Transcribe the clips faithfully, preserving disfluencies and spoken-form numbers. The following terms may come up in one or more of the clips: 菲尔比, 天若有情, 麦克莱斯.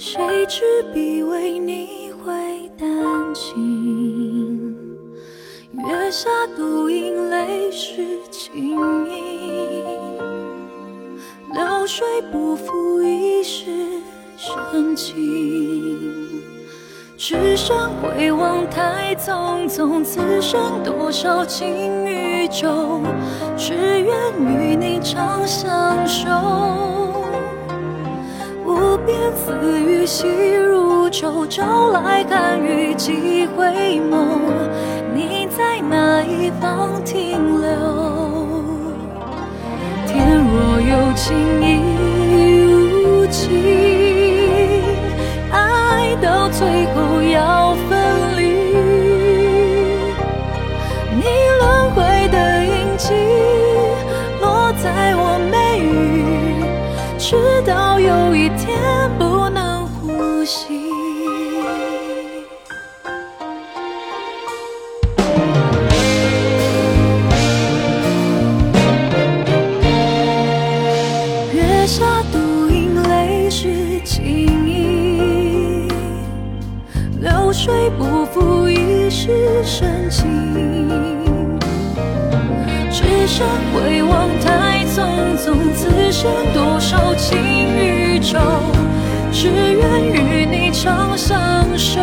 谁知必为你会担心，月下独饮泪湿轻盈，流水不复一世深情，只剩回望太匆匆，此生多少情与愁，只愿与你长相守。无边丝雨细如愁，朝来寒雨寄回眸，你在哪一方停留？天若有情亦无情，到最后要分离，你轮回的印记落在我眉宇，直到有一天不能呼吸。月下独饮泪湿轻盈，流水不负一世深情，只剩回望太匆匆，此生多少情与愁，只愿与你长相守。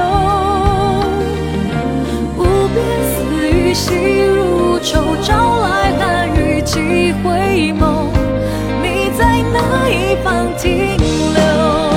无边丝雨细如愁，朝来寒雨寄回眸，你在哪一方停留？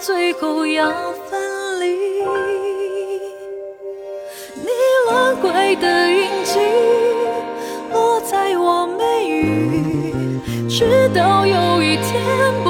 最后要分离，你轮回的印记落在我眉宇，直到有一天